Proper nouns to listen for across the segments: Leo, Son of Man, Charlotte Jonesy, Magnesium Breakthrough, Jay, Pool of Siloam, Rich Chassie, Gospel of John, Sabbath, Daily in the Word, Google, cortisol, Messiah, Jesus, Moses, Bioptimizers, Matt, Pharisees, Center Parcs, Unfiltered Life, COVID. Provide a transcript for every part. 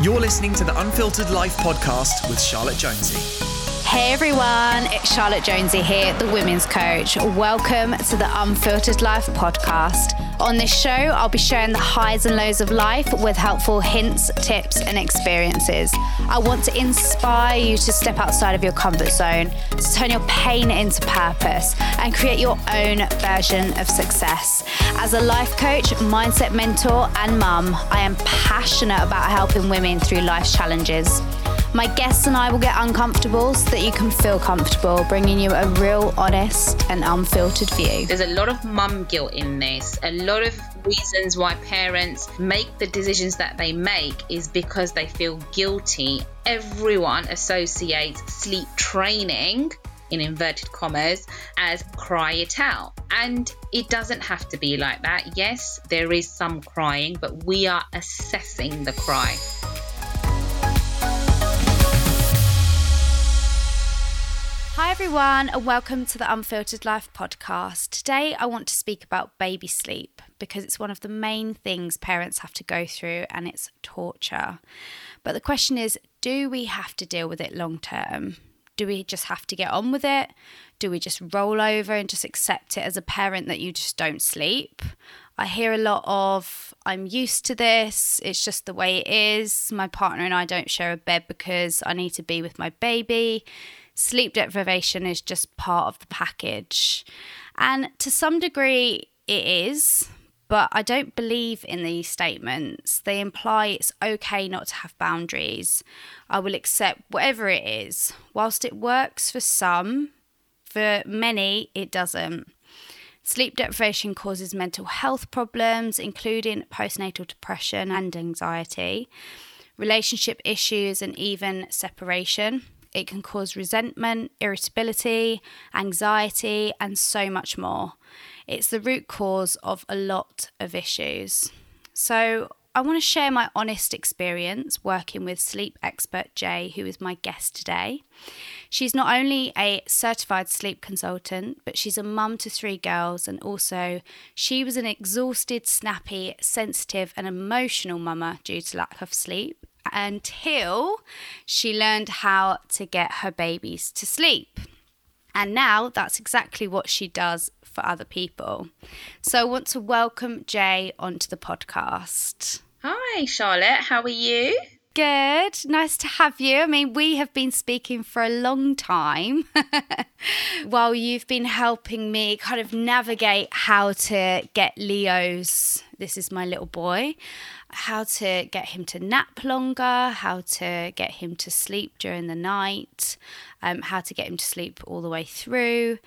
You're listening to the Unfiltered Life podcast with Charlotte Jonesy. Hey everyone, it's Charlotte Jonesy here, the Women's Coach. Welcome to the Unfiltered Life podcast. On this show, I'll be sharing the highs and lows of life with helpful hints, tips, and experiences. I want to inspire you to step outside of your comfort zone, to turn your pain into purpose, and create your own version of success. As a life coach, mindset mentor, and mum, I am passionate about helping women through life's challenges. My guests and I will get uncomfortable so that you can feel comfortable, bringing you a real, honest and unfiltered view. There's a lot of mum guilt in this. A lot of reasons why parents make the decisions that they make is because they feel guilty. Everyone associates sleep training, in inverted commas, as cry it out. And it doesn't have to be like that. Yes, there is some crying, but we are assessing the cry. Hi everyone, and welcome to the Unfiltered Life podcast. Today I want to speak about baby sleep because it's one of the main things parents have to go through, and it's torture. But the question is, do we have to deal with it long term? Do we just have to get on with it? Do we just roll over and just accept it as a parent that you just don't sleep? I hear a lot of, I'm used to this, it's just the way it is. My partner and I don't share a bed because I need to be with my baby. Sleep deprivation is just part of the package. And to some degree it is, but I don't believe in these statements. They imply it's okay not to have boundaries. I will accept whatever it is. Whilst it works for some, for many it doesn't. Sleep deprivation causes mental health problems, including postnatal depression and anxiety, relationship issues, and even separation. It can cause resentment, irritability, anxiety, and so much more. It's the root cause of a lot of issues. So I want to share my honest experience working with sleep expert Jay, who is my guest today. She's not only a certified sleep consultant, but she's a mum to three girls, and also she was an exhausted, snappy, sensitive, and emotional mama due to lack of sleep, until she learned how to get her babies to sleep. And now that's exactly what she does for other people. So I want to welcome Jay onto the podcast. Hi Charlotte, how are you? Good, nice to have you. I mean, we have been speaking for a long time while you've been helping me kind of navigate how to get Leo's, this is my little boy, how to get him to nap longer, how to get him to sleep during the night, how to get him to sleep all the way through.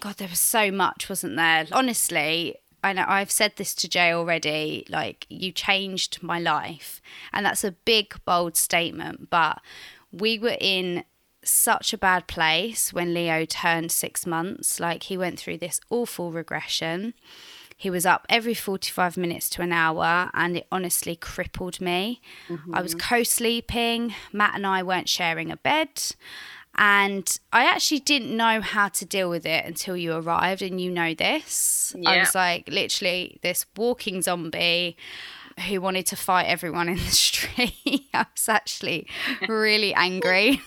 God, there was so much, wasn't there? Honestly, I know I've said this to Jay already, like, you changed my life. And that's a big, bold statement. But we were in such a bad place when Leo turned 6 months. Like, he went through this awful regression. He was up every 45 minutes to an hour, and it honestly crippled me. Mm-hmm. I was co-sleeping. Matt and I weren't sharing a bed. And I actually didn't know how to deal with it until you arrived, and you know this. Yeah. I was like literally this walking zombie who wanted to fight everyone in the street. I was actually really angry.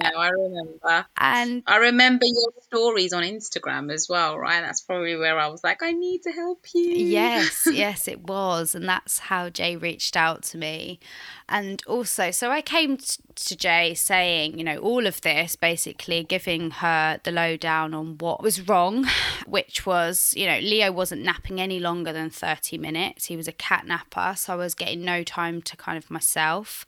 Yeah, no, I remember. And I remember your stories on Instagram as well, right? That's probably where I was like, I need to help you. Yes, it was. And that's how Jay reached out to me. And also, so I came to Jay saying, you know, all of this, basically giving her the lowdown on what was wrong, which was, you know, Leo wasn't napping any longer than 30 minutes. He was a cat napper, so I was getting no time to kind of myself.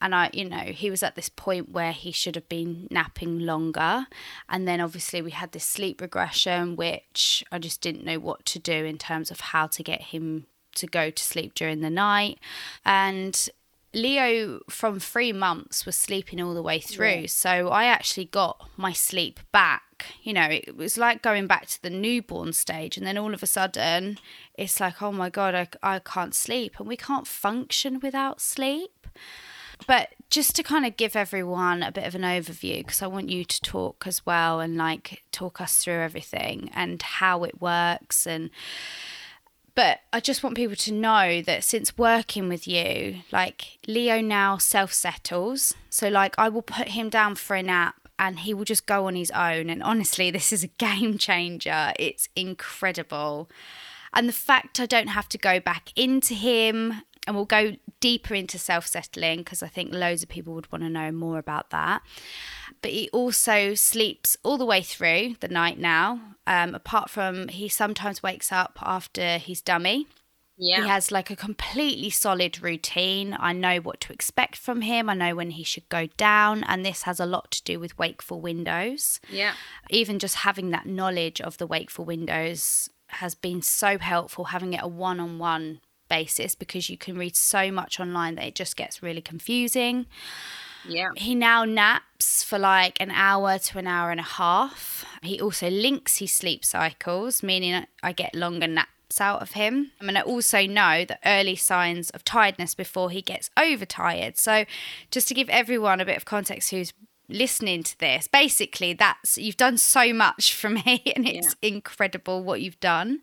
And I, you know, he was at this point where he should have been napping longer. And then obviously we had this sleep regression, which I just didn't know what to do in terms of how to get him to go to sleep during the night. And Leo, from 3 months, was sleeping all the way through. Yeah. So I actually got my sleep back. You know, it was like going back to the newborn stage. And then all of a sudden, it's like, oh my God, I can't sleep. And we can't function without sleep. But just to kind of give everyone a bit of an overview, because I want you to talk as well and like talk us through everything and how it works. And but I just want people to know that since working with you, like Leo now self-settles. So like I will put him down for a nap and he will just go on his own. And honestly, this is a game changer. It's incredible. And the fact I don't have to go back into him, and we'll go deeper into self-settling because I think loads of people would want to know more about that. But he also sleeps all the way through the night now, apart from he sometimes wakes up after he's dummy. Yeah. He has like a completely solid routine. I know what to expect from him. I know when he should go down. And this has a lot to do with wakeful windows. Yeah. Even just having that knowledge of the wakeful windows has been so helpful, having it a one-on-one basis, because you can read so much online that it just gets really confusing. Yeah. He now naps for like an hour to an hour and a half. He also links his sleep cycles, meaning I get longer naps out of him. I mean, I also know the early signs of tiredness before he gets overtired. So just to give everyone a bit of context who's listening to this, basically that's, you've done so much for me and it's incredible what you've done.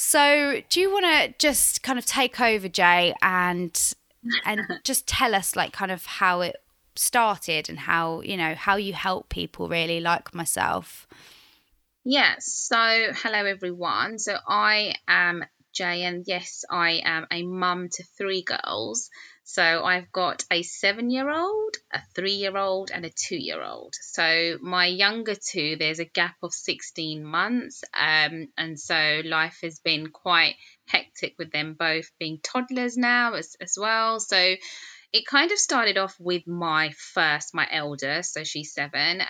So do you want to just kind of take over, Jay, and just tell us like kind of how it started and how, you know, how you help people really like myself? Yes. Yeah, so hello, everyone. So I am Jay, and yes, I am a mum to 3 girls. So I've got a 7-year-old, a 3-year-old and a 2-year-old. So my younger 2, there's a gap of 16 months. And so life has been quite hectic with them both being toddlers now as well. So it kind of started off with my eldest, so she's 7.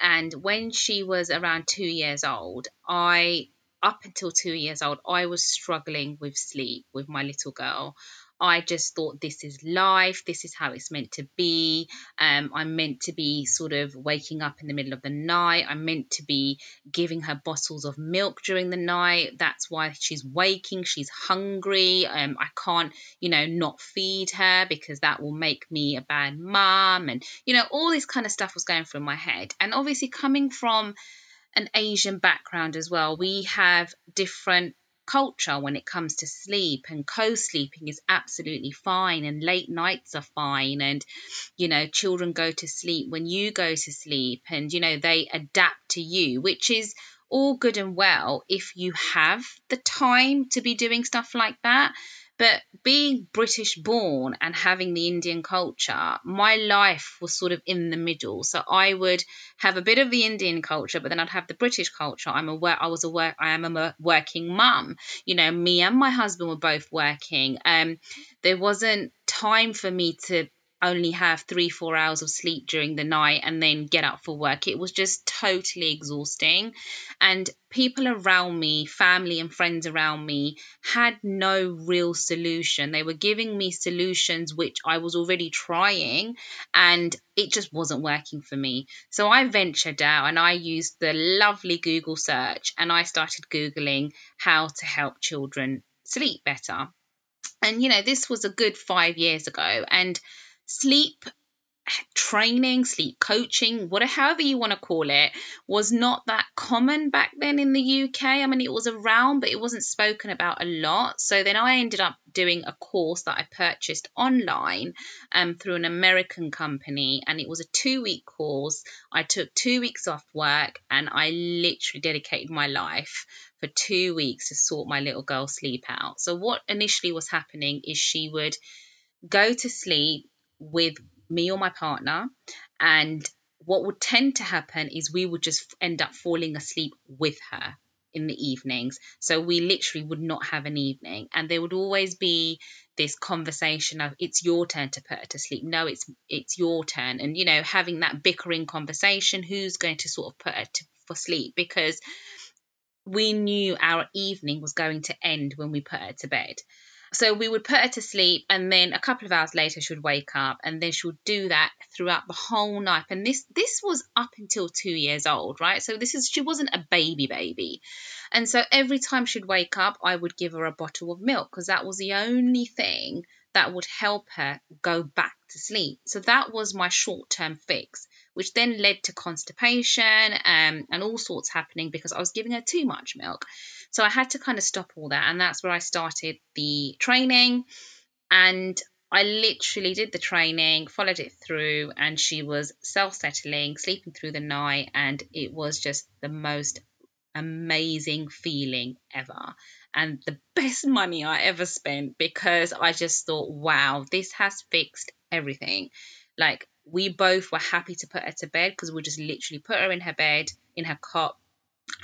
And when she was around 2 years old, up until 2 years old, I was struggling with sleep with my little girl. I just thought, this is life. This is how it's meant to be. I'm meant to be sort of waking up in the middle of the night. I'm meant to be giving her bottles of milk during the night. That's why she's waking. She's hungry. I can't, not feed her because that will make me a bad mum. And, all this kind of stuff was going through my head. And obviously coming from an Asian background as well, we have different culture when it comes to sleep, and co-sleeping is absolutely fine, and late nights are fine, and children go to sleep when you go to sleep, and they adapt to you, which is all good and well if you have the time to be doing stuff like that. But being British born and having the Indian culture, my life was sort of in the middle. So I would have a bit of the Indian culture, but then I'd have the British culture. I am a working mum. Me and my husband were both working. There wasn't time for me to only have 3-4 hours of sleep during the night and then get up for work. It was just totally exhausting. And people around me, family and friends around me, had no real solution. They were giving me solutions which I was already trying, and it just wasn't working for me. So I ventured out and I used the lovely Google search, and I started Googling how to help children sleep better. And, this was a good 5 years ago. And sleep training, sleep coaching, however you want to call it, was not that common back then in the UK. I mean, it was around, but it wasn't spoken about a lot. So then I ended up doing a course that I purchased online through an American company, and it was a 2-week course. I took 2 weeks off work, and I literally dedicated my life for 2 weeks to sort my little girl's sleep out. So what initially was happening is she would go to sleep with me or my partner, and what would tend to happen is we would just end up falling asleep with her in the evenings. So we literally would not have an evening, and there would always be this conversation of, it's your turn to put her to sleep, no, it's your turn, and having that bickering conversation, who's going to sort of put her to sleep, because we knew our evening was going to end when we put her to bed. So we would put her to sleep, and then a couple of hours later she would wake up, and then she would do that throughout the whole night. And this was up until 2 years old, right? So she wasn't a baby. And so every time she'd wake up, I would give her a bottle of milk, because that was the only thing that would help her go back to sleep. So that was my short-term fix, which then led to constipation and all sorts happening because I was giving her too much milk. So I had to kind of stop all that. And that's where I started the training. And I literally did the training, followed it through, and she was self-settling, sleeping through the night. And it was just the most amazing feeling ever. And the best money I ever spent, because I just thought, wow, this has fixed everything. Like, we both were happy to put her to bed, because we just literally put her in her bed, in her cot,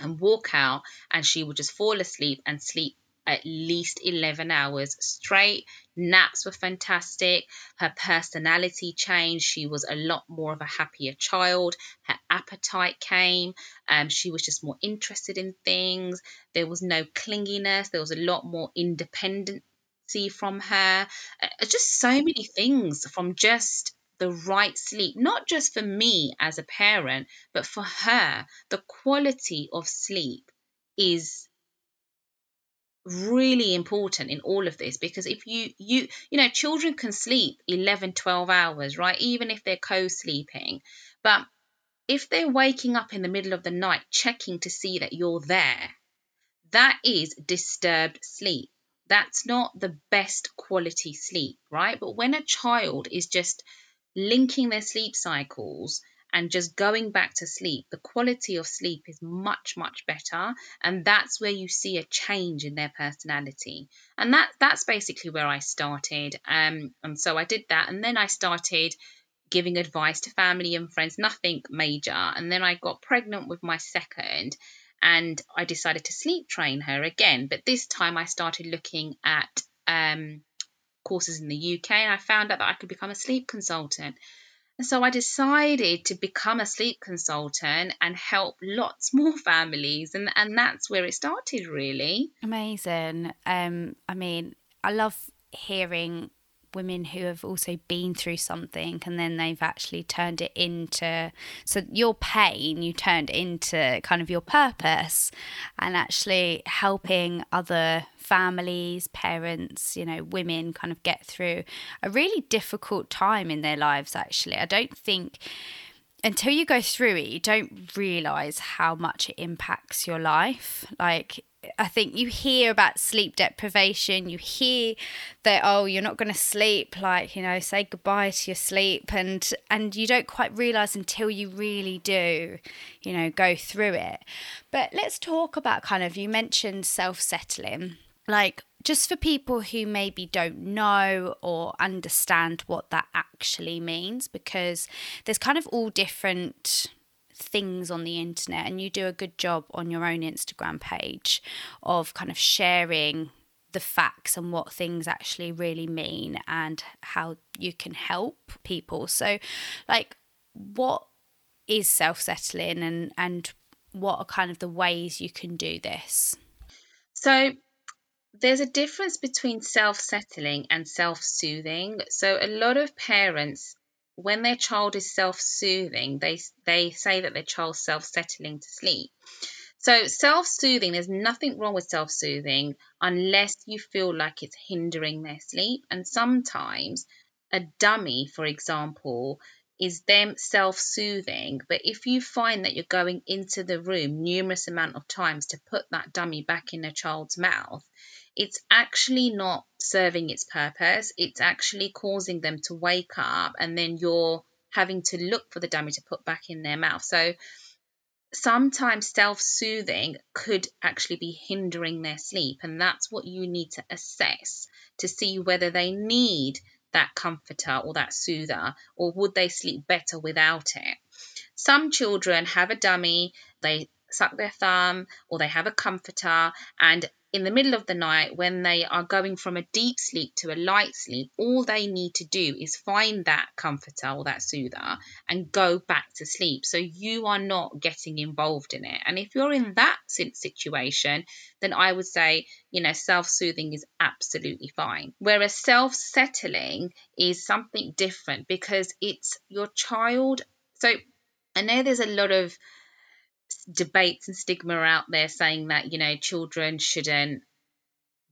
and walk out, and she would just fall asleep and sleep at least 11 hours straight. Naps were fantastic. Her personality changed. She was a lot more of a happier child. Her appetite came. She was just more interested in things. There was no clinginess. There was a lot more independency from her. Just so many things from just the right sleep, not just for me as a parent, but for her. The quality of sleep is really important in all of this, because if you know, children can sleep 11, 12 hours, right? Even if they're co-sleeping. But if they're waking up in the middle of the night, checking to see that you're there, that is disturbed sleep. That's not the best quality sleep, right? But when a child is just linking their sleep cycles and just going back to sleep, the quality of sleep is much, much better. And that's where you see a change in their personality. And that's basically where I started. And so I did that. And then I started giving advice to family and friends, nothing major. And then I got pregnant with my second, and I decided to sleep train her again. But this time I started looking at courses in the UK, and I found out that I could become a sleep consultant. And so I decided to become a sleep consultant and help lots more families. And that's where it started, really. Amazing. I mean, I love hearing women who have also been through something and then they've actually turned it into, so your pain you turned into kind of your purpose, and actually helping other families, parents, you know, women kind of get through a really difficult time in their lives. Actually, I don't think until you go through it, you don't realize how much it impacts your life. Like, I think you hear about sleep deprivation, you hear that, oh, you're not going to sleep, like, you know, say goodbye to your sleep, and you don't quite realise until you really do, you know, go through it. But let's talk about kind of, you mentioned self-settling, like, just for people who maybe don't know or understand what that actually means, because there's kind of all different things on the internet, and you do a good job on your own Instagram page of kind of sharing the facts and what things actually really mean and how you can help people. So, like, what is self-settling, and what are kind of the ways you can do this? So there's a difference between self-settling and self-soothing. So a lot of parents, when their child is self-soothing, they say that their child's self-settling to sleep. So self-soothing, there's nothing wrong with self-soothing unless you feel like it's hindering their sleep. And sometimes a dummy, for example, is them self-soothing. But if you find that you're going into the room numerous amount of times to put that dummy back in a child's mouth, it's actually not serving its purpose. It's actually causing them to wake up, and then you're having to look for the dummy to put back in their mouth. So sometimes self-soothing could actually be hindering their sleep, and that's what you need to assess to see whether they need that comforter or that soother, or would they sleep better without it. Some children have a dummy, they suck their thumb, or they have a comforter, and in the middle of the night when they are going from a deep sleep to a light sleep, all they need to do is find that comforter or that soother and go back to sleep. So you are not getting involved in it. And if you're in that situation, then I would say, you know, self-soothing is absolutely fine. Whereas self-settling is something different because it's your child. So I know there's a lot of debates and stigma out there saying that, you know, children shouldn't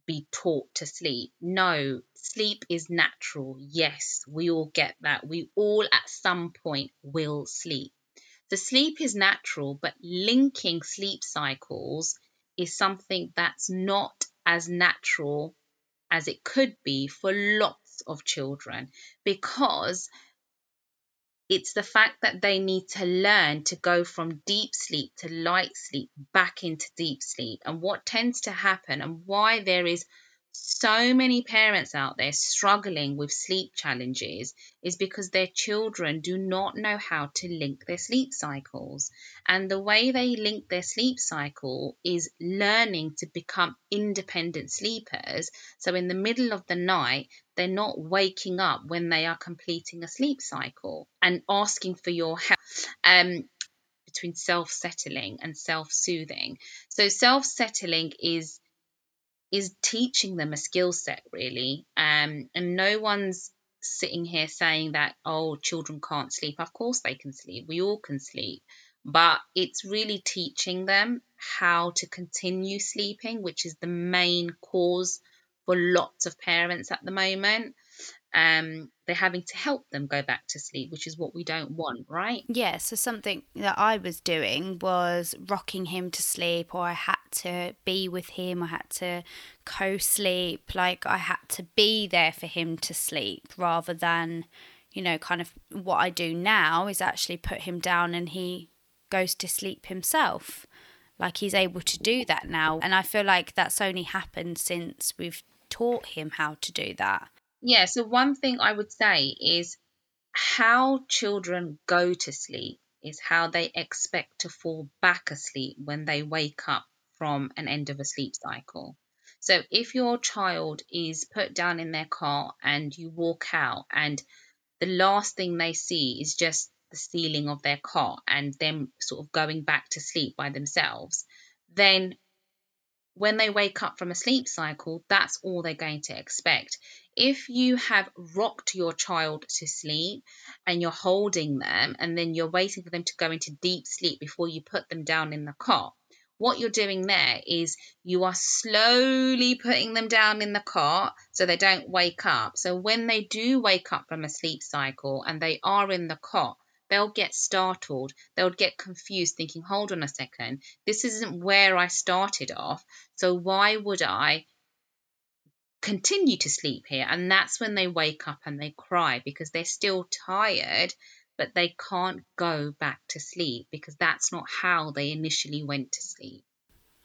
be taught to sleep. No, sleep is natural. Yes, we all get that. We all at some point will sleep. The sleep is natural, but linking sleep cycles is something that's not as natural as it could be for lots of children, because it's the fact that they need to learn to go from deep sleep to light sleep back into deep sleep. And what tends to happen and why there is so many parents out there struggling with sleep challenges is because their children do not know how to link their sleep cycles. And the way they link their sleep cycle is learning to become independent sleepers. So in the middle of the night, they're not waking up when they are completing a sleep cycle and asking for your help. Between self-settling and self-soothing. So self-settling is teaching them a skill set, really. And no one's sitting here saying that, oh, children can't sleep. Of course they can sleep. We all can sleep. But it's really teaching them how to continue sleeping, which is the main cause for lots of parents at the moment. They're having to help them go back to sleep, which is what we don't want, right? Yeah, so something that I was doing was rocking him to sleep, or I had to be with him, I had to co-sleep, like I had to be there for him to sleep rather than, you know, kind of what I do now is actually put him down and he goes to sleep himself. Like he's able to do that now. And I feel like that's only happened since we've taught him how to do that. Yeah, so one thing I would say is how children go to sleep is how they expect to fall back asleep when they wake up from an end of a sleep cycle. So if your child is put down in their car and you walk out and the last thing they see is just the ceiling of their car and them sort of going back to sleep by themselves, then when they wake up from a sleep cycle, that's all they're going to expect. If you have rocked your child to sleep and you're holding them and then you're waiting for them to go into deep sleep before you put them down in the cot, what you're doing there is you are slowly putting them down in the cot so they don't wake up. So when they do wake up from a sleep cycle and they are in the cot, they'll get startled, they'll get confused thinking, hold on a second, this isn't where I started off, so why would I continue to sleep here? And that's when they wake up and they cry because they're still tired, but they can't go back to sleep because that's not how they initially went to sleep.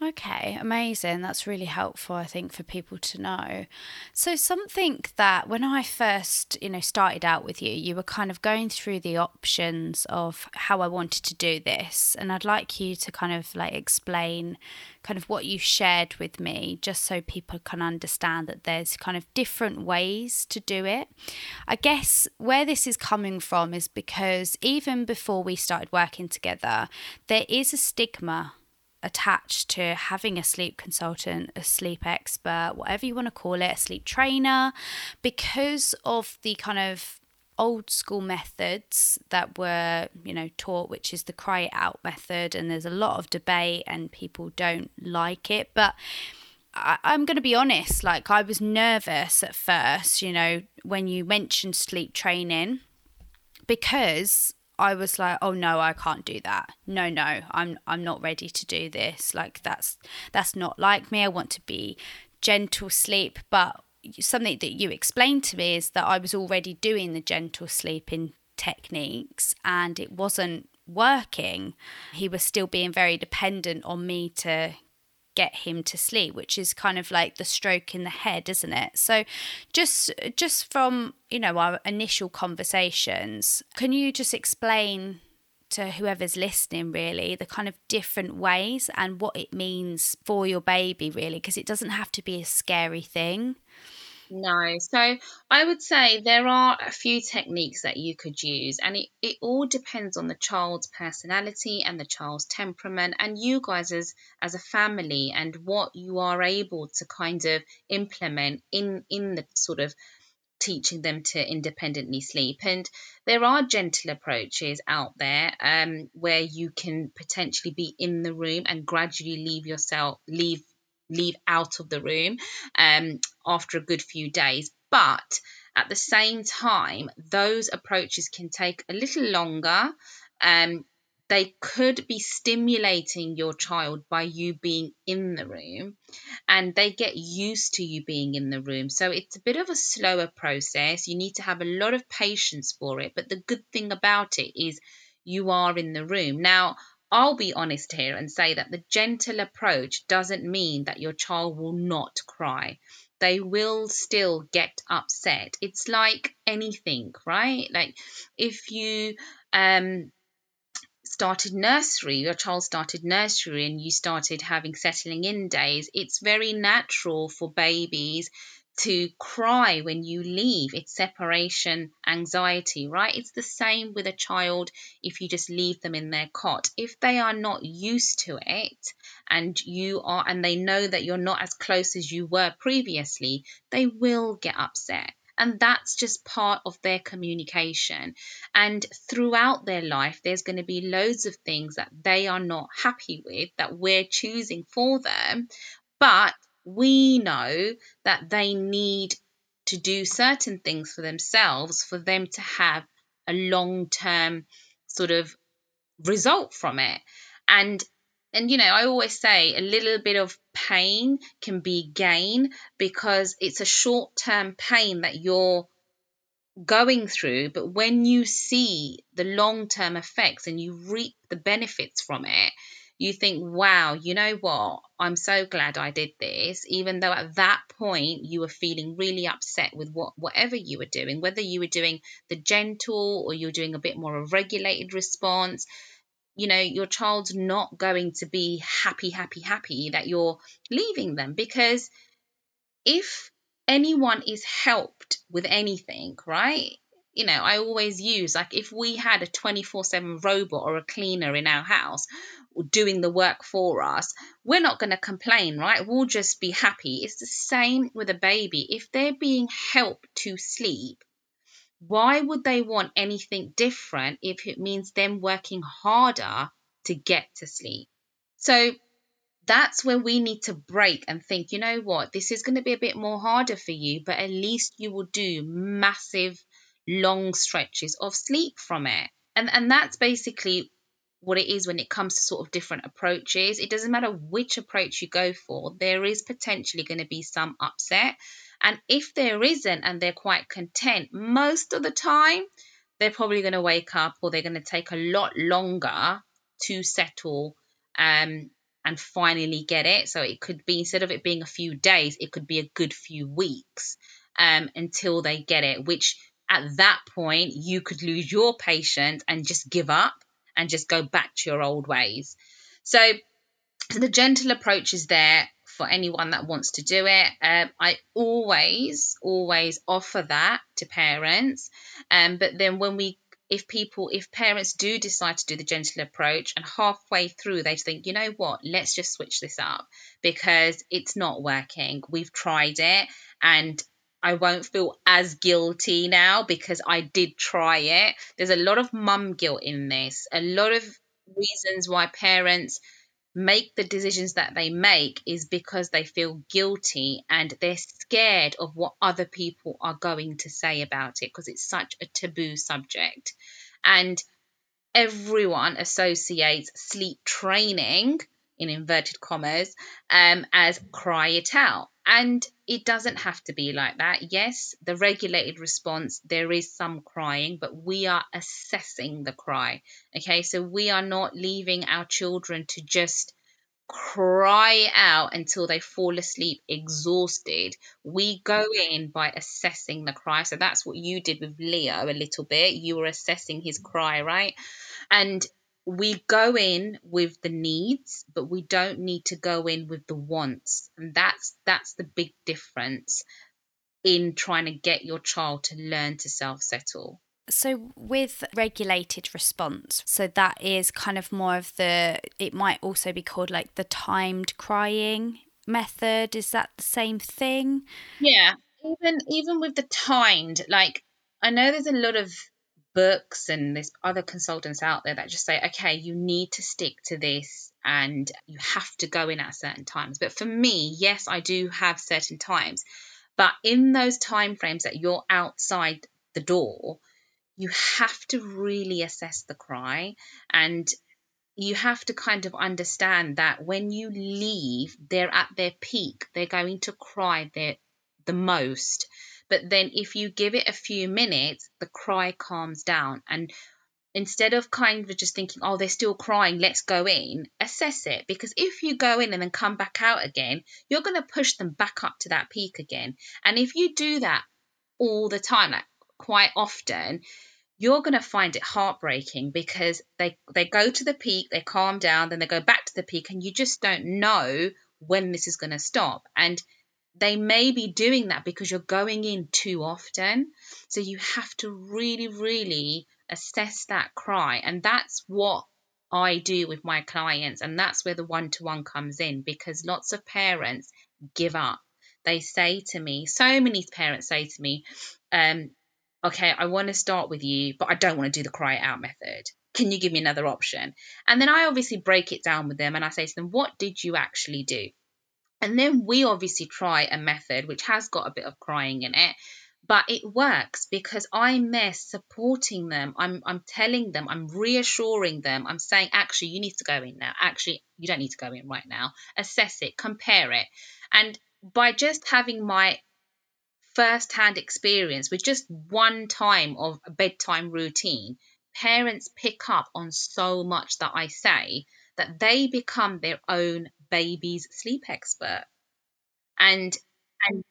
Okay, amazing. That's really helpful, I think, for people to know. So something that when I first, you know, started out with you, you were kind of going through the options of how I wanted to do this. And I'd like you to kind of like explain kind of what you shared with me, just so people can understand that there's kind of different ways to do it. I guess where this is coming from is because even before we started working together, there is a stigma attached to having a sleep consultant, a sleep expert, whatever you want to call it, a sleep trainer, because of the kind of old school methods that were, you know, taught, which is the cry it out method. And there's a lot of debate and people don't like it. But I'm going to be honest, like I was nervous at first, you know, when you mentioned sleep training, because I was like, oh no, I can't do that. No, I'm not ready to do this. Like that's not like me. I want to be gentle sleep. But something that you explained to me is that I was already doing the gentle sleeping techniques and it wasn't working. He was still being very dependent on me to get him to sleep, which is kind of like the stroke in the head, isn't it? So just from, you know, our initial conversations, can you just explain to whoever's listening, really, the kind of different ways and what it means for your baby, really, because it doesn't have to be a scary thing. No. So I would say there are a few techniques that you could use, and it all depends on the child's personality and the child's temperament and you guys as a family and what you are able to kind of implement in the sort of teaching them to independently sleep. And there are gentle approaches out there where you can potentially be in the room and gradually leave out of the room after a good few days. But at the same time, those approaches can take a little longer. They could be stimulating your child by you being in the room, and they get used to you being in the room. So it's a bit of a slower process. You need to have a lot of patience for it. But the good thing about it is you are in the room. Now, I'll be honest here and say that the gentle approach doesn't mean that your child will not cry. They will still get upset. It's like anything, right? Like if you your child started nursery and you started having settling in days, it's very natural for babies to cry when you leave. It's separation anxiety, right? It's the same with a child if you just leave them in their cot. If they are not used to it and they know that you're not as close as you were previously, they will get upset. And that's just part of their communication. And throughout their life, there's going to be loads of things that they are not happy with that we're choosing for them. But we know that they need to do certain things for themselves for them to have a long-term sort of result from it. And, you know, I always say a little bit of pain can be gain, because it's a short-term pain that you're going through. But when you see the long-term effects and you reap the benefits from it, you think, wow, you know what? I'm so glad I did this, even though at that point you were feeling really upset with whatever you were doing, whether you were doing the gentle or you're doing a bit more of a regulated response. You know, your child's not going to be happy that you're leaving them, because if anyone is helped with anything, right? You know, I always use, like, if we had a 24/7 robot or a cleaner in our house doing the work for us, we're not going to complain, right? We'll just be happy. It's the same with a baby. If they're being helped to sleep, why would they want anything different if it means them working harder to get to sleep? So that's where we need to break and think, you know what, this is going to be a bit more harder for you, but at least you will do massive long stretches of sleep from it. And that's basically what it is when it comes to sort of different approaches. It doesn't matter which approach you go for, there is potentially going to be some upset. And if there isn't and they're quite content, most of the time they're probably going to wake up, or they're going to take a lot longer to settle and finally get it. So it could be, instead of it being a few days, it could be a good few weeks until they get it, which at that point you could lose your patience and just give up and just go back to your old ways. So the gentle approach is there for anyone that wants to do it. I always offer that to parents. But then if parents do decide to do the gentle approach and halfway through they think, you know what, let's just switch this up because it's not working. We've tried it and I won't feel as guilty now because I did try it. There's a lot of mum guilt in this. A lot of reasons why parents make the decisions that they make is because they feel guilty and they're scared of what other people are going to say about it, because it's such a taboo subject. And everyone associates sleep training, in inverted commas, as cry it out. And it doesn't have to be like that. Yes, the regulated response, there is some crying, but we are assessing the cry. Okay, so we are not leaving our children to just cry out until they fall asleep exhausted. We go in by assessing the cry. So that's what you did with Leo a little bit. You were assessing his cry, right? And we go in with the needs, but we don't need to go in with the wants. And that's the big difference in trying to get your child to learn to self-settle. So with regulated response, so that is kind of more of the, it might also be called like the timed crying method. Is that the same thing? Yeah, even with the timed, like I know there's a lot of books and there's other consultants out there that just say, okay, you need to stick to this and you have to go in at certain times. But for me, yes, I do have certain times, but in those time frames that you're outside the door, you have to really assess the cry, and you have to kind of understand that when you leave, they're at their peak, they're going to cry the most. But then if you give it a few minutes, the cry calms down. And instead of kind of just thinking, oh, they're still crying, let's go in, assess it. Because if you go in and then come back out again, you're going to push them back up to that peak again. And if you do that all the time, like quite often, you're going to find it heartbreaking, because they go to the peak, they calm down, then they go back to the peak, and you just don't know when this is going to stop. And they may be doing that because you're going in too often. So you have to really, really assess that cry. And that's what I do with my clients. And that's where the one-to-one comes in, because lots of parents give up. They say to me, so many parents say to me, okay, I want to start with you, but I don't want to do the cry it out method. Can you give me another option? And then I obviously break it down with them and I say to them, what did you actually do? And then we obviously try a method which has got a bit of crying in it, but it works because I'm there supporting them. I'm telling them, I'm reassuring them. I'm saying, actually, you need to go in now. Actually, you don't need to go in right now. Assess it, compare it. And by just having my first-hand experience with just one time of a bedtime routine, parents pick up on so much that I say that they become their own baby's sleep expert, and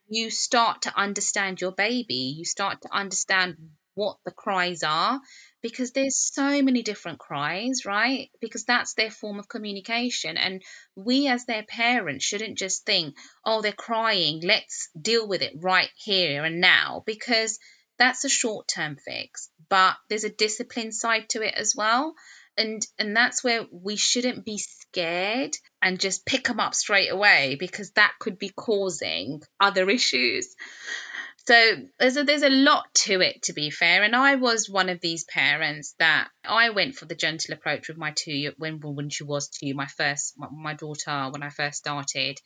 you start to understand your baby. You start to understand what the cries are, because there's so many different cries, right? Because that's their form of communication. And we as their parents shouldn't just think, oh, they're crying, let's deal with it right here and now, because that's a short-term fix. But there's a discipline side to it as well. And that's where we shouldn't be scared and just pick them up straight away, because that could be causing other issues. So there's a lot to it, to be fair. And I was one of these parents that I went for the gentle approach with my 2 year, when she was two, my daughter, when I first started,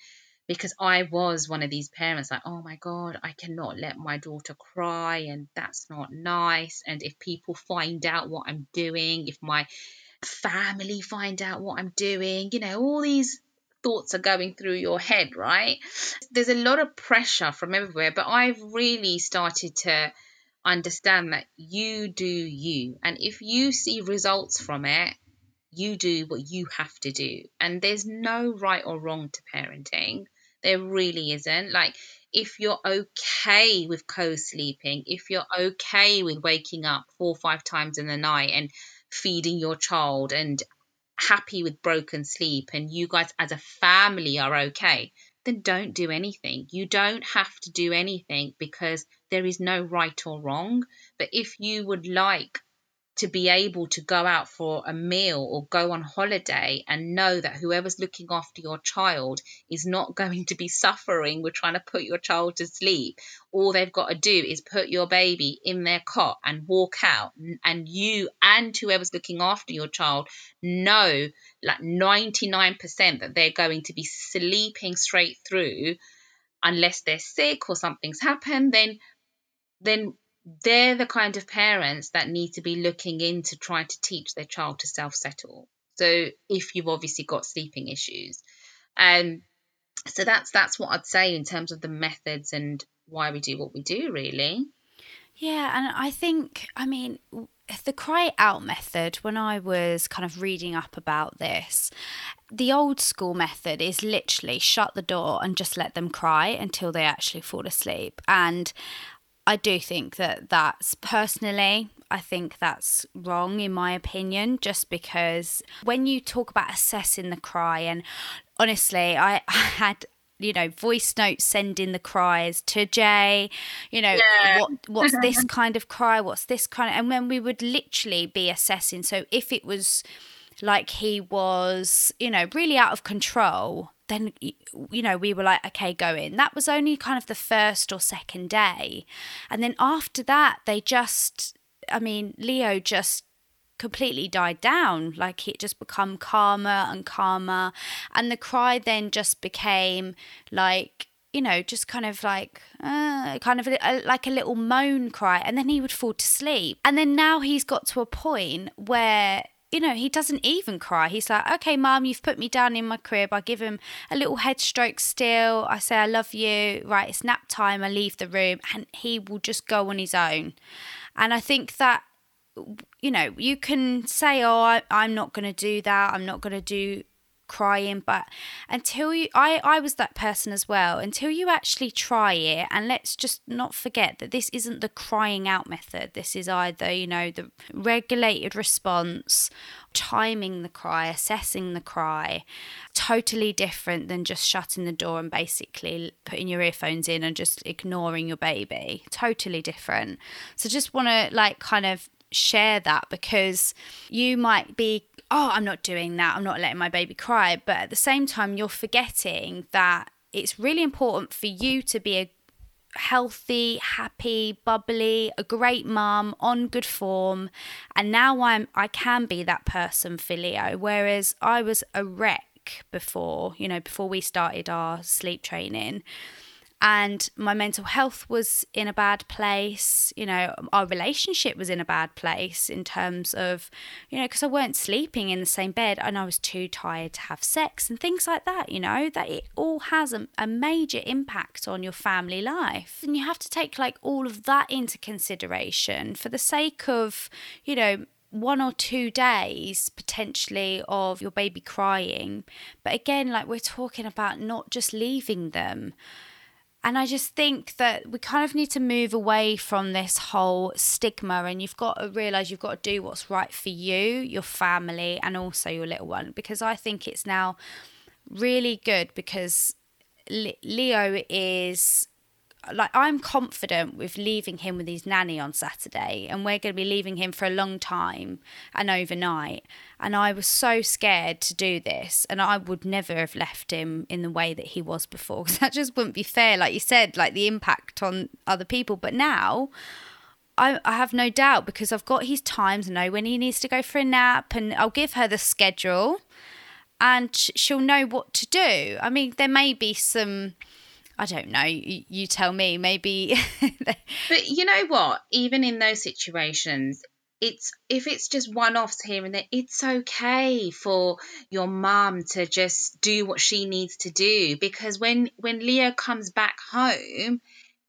because I was one of these parents like, oh my God, I cannot let my daughter cry, and that's not nice. And if people find out what I'm doing, if my family find out what I'm doing, you know, all these thoughts are going through your head, right? There's a lot of pressure from everywhere, but I've really started to understand that you do you. And if you see results from it, you do what you have to do. And there's no right or wrong to parenting. There really isn't. Like, if you're okay with co-sleeping, if you're okay with waking up 4 or 5 times in the night and feeding your child, and happy with broken sleep, and you guys as a family are okay, then don't do anything. You don't have to do anything, because there is no right or wrong. But if you would like to be able to go out for a meal or go on holiday and know that whoever's looking after your child is not going to be suffering with trying to put your child to sleep, all they've got to do is put your baby in their cot and walk out, and you and whoever's looking after your child know like 99% that they're going to be sleeping straight through, unless they're sick or something's happened, then they're the kind of parents that need to be looking into trying to teach their child to self-settle. So if you've obviously got sleeping issues. So that's what I'd say in terms of the methods and why we do what we do, really. Yeah, and I think, I mean, the cry out method, when I was kind of reading up about this, the old school method is literally shut the door and just let them cry until they actually fall asleep. And I do think that that's personally, I think that's wrong, in my opinion, just because when you talk about assessing the cry, and honestly, I had, you know, voice notes sending the cries to Jay, you know, yeah. what's this kind of cry, what's this kind of, and when we would literally be assessing. So if it was like he was, you know, really out of control, then, you know, we were like, okay, go in. That was only kind of the first or second day. And then after that, they just, I mean, Leo just completely died down. Like, it just become calmer and calmer. And the cry then just became like, you know, just kind of like, like a little moan cry. And then he would fall to sleep. And then now he's got to a point where, you know, he doesn't even cry. He's like, okay, Mum, you've put me down in my crib. I give him a little head stroke still. I say, I love you. Right, it's nap time. I leave the room, and he will just go on his own. And I think that, you know, you can say, oh, I'm not going to do that. I'm not going to do crying. But until you, I was that person as well, until you actually try it. And let's just not forget that this isn't the crying out method. This is either, you know, the regulated response, timing the cry, assessing the cry, totally different than just shutting the door and basically putting your earphones in and just ignoring your baby. Totally different. So just want to like kind of share that, because you might be, oh, I'm not doing that, I'm not letting my baby cry, but at the same time you're forgetting that it's really important for you to be a healthy, happy, bubbly, a great mum on good form. And now I can be that person for Leo, whereas I was a wreck before, you know, before we started our sleep training. And my mental health was in a bad place. You know, our relationship was in a bad place in terms of, you know, because I weren't sleeping in the same bed and I was too tired to have sex and things like that, you know, that it all has a major impact on your family life. And you have to take like all of that into consideration for the sake of, you know, 1 or 2 days potentially of your baby crying. But again, like we're talking about not just leaving them. And I just think that we kind of need to move away from this whole stigma, and you've got to realise you've got to do what's right for you, your family, and also your little one. Because I think it's now really good, because Leo is, like, I'm confident with leaving him with his nanny on Saturday, and we're going to be leaving him for a long time and overnight. And I was so scared to do this, and I would never have left him in the way that he was before, because that just wouldn't be fair, like you said, like the impact on other people. But now I have no doubt, because I've got his times, know when he needs to go for a nap, and I'll give her the schedule and she'll know what to do. I mean, there may be some, I don't know, you tell me, maybe. But you know what? Even in those situations, if it's just one-offs here and there, it's okay for your mum to just do what she needs to do, because when Leo comes back home,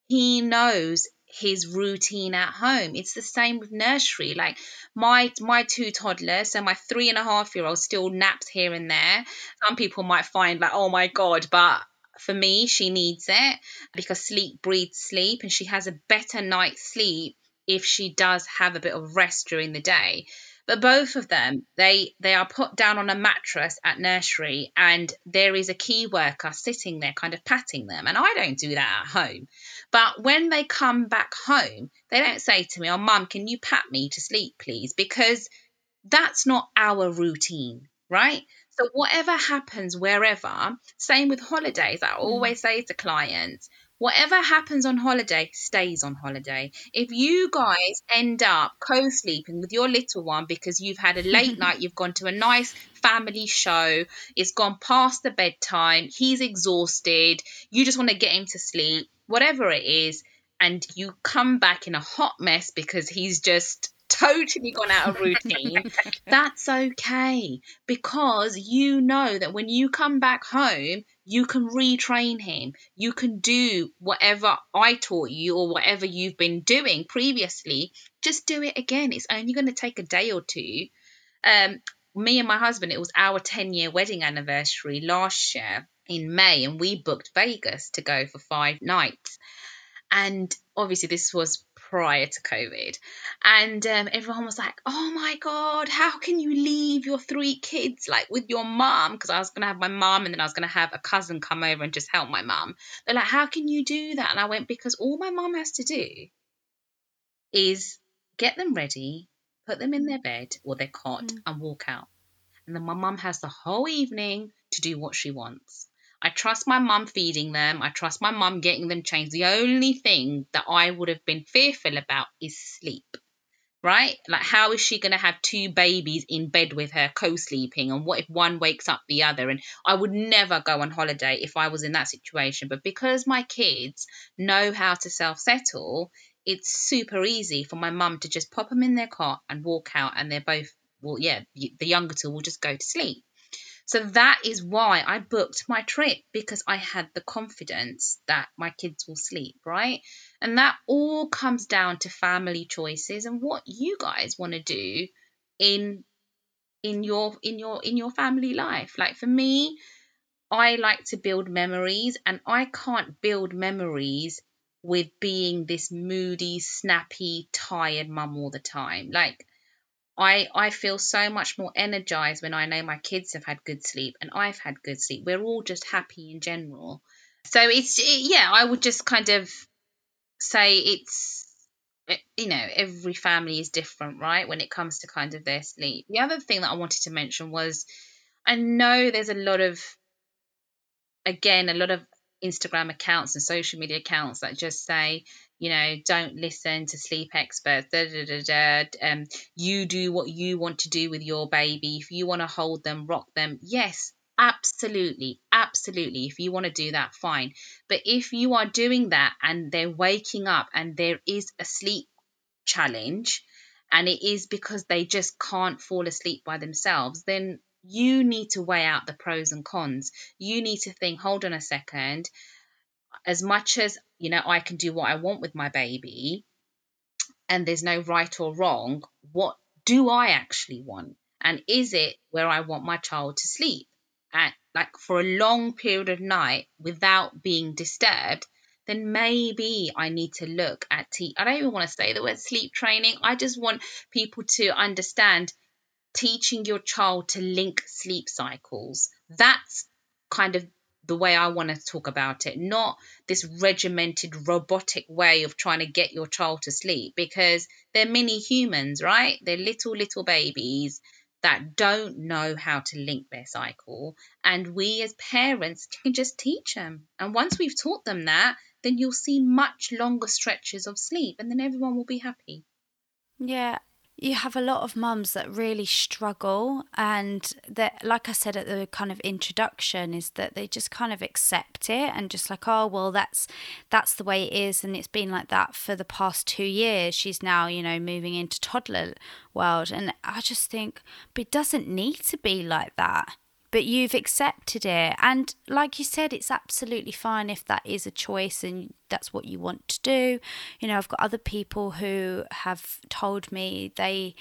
he knows his routine at home. It's the same with nursery. Like my two toddlers, so my 3.5-year-old still naps here and there. Some people might find like, oh my God, but for me, she needs it, because sleep breeds sleep, and she has a better night's sleep if she does have a bit of rest during the day. But both of them, they are put down on a mattress at nursery, and there is a key worker sitting there kind of patting them. And I don't do that at home. But when they come back home, they don't say to me, oh, Mum, can you pat me to sleep, please? Because that's not our routine, right? So whatever happens wherever, same with holidays, I always say to clients, whatever happens on holiday stays on holiday. If you guys end up co-sleeping with your little one because you've had a late night, you've gone to a nice family show, it's gone past the bedtime, he's exhausted, you just want to get him to sleep, whatever it is, and you come back in a hot mess because he's just totally gone out of routine, that's okay, because you know that when you come back home, you can retrain him. You can do whatever I taught you or whatever you've been doing previously. Just do it again. It's only going to take a day or two. Me and my husband, it was our 10-year wedding anniversary last year in May, and we booked Vegas to go for 5 nights. And obviously this was prior to COVID. And everyone was like, oh my God, how can you leave your three kids like with your mom? Because I was going to have my mom and then I was going to have a cousin come over and just help my mom. They're like, how can you do that? And I went, because all my mom has to do is get them ready, put them in their bed or their cot and walk out. And then my mum has the whole evening to do what she wants. I trust my mum feeding them. I trust my mum getting them changed. The only thing that I would have been fearful about is sleep, right? Like, how is she going to have two babies in bed with her co-sleeping? And what if one wakes up the other? And I would never go on holiday if I was in that situation. But because my kids know how to self-settle, it's super easy for my mum to just pop them in their cot and walk out, and they're both, well, yeah, the younger two will just go to sleep. So that is why I booked my trip, because I had the confidence that my kids will sleep, right? And that all comes down to family choices and what you guys want to do in your family life. Like, for me, I like to build memories, and I can't build memories with being this moody, snappy, tired mum all the time. Like, I feel so much more energized when I know my kids have had good sleep and I've had good sleep. We're all just happy in general. So I would just kind of say every family is different, right? When it comes to kind of their sleep. The other thing that I wanted to mention was, I know there's a lot of Instagram accounts and social media accounts that just say, you know, don't listen to sleep experts, you do what you want to do with your baby. If you want to hold them, rock them, yes, absolutely, if you want to do that, fine. But if you are doing that and they're waking up and there is a sleep challenge and it is because they just can't fall asleep by themselves, then you need to weigh out the pros and cons. You need to think, hold on a second, as much as, you know, I can do what I want with my baby and there's no right or wrong, what do I actually want? And is it where I want my child to sleep at, like, for a long period of night without being disturbed? Then maybe I need to look at I don't even want to say the word sleep training. I just want people to understand teaching your child to link sleep cycles. That's kind of the way I want to talk about it, not this regimented robotic way of trying to get your child to sleep, because they're mini humans, right? They're little babies that don't know how to link their cycle. And we as parents can just teach them. And once we've taught them that, then you'll see much longer stretches of sleep, and then everyone will be happy. Yeah. You have a lot of mums that really struggle, and that, like I said at the kind of introduction, is that they just kind of accept it and just like, oh well, that's the way it is, and it's been like that for the past 2 years. She's now, you know, moving into toddler world, and I just think, but it doesn't need to be like that. But you've accepted it, and like you said, it's absolutely fine if that is a choice and that's what you want to do. You know, I've got other people who have told me they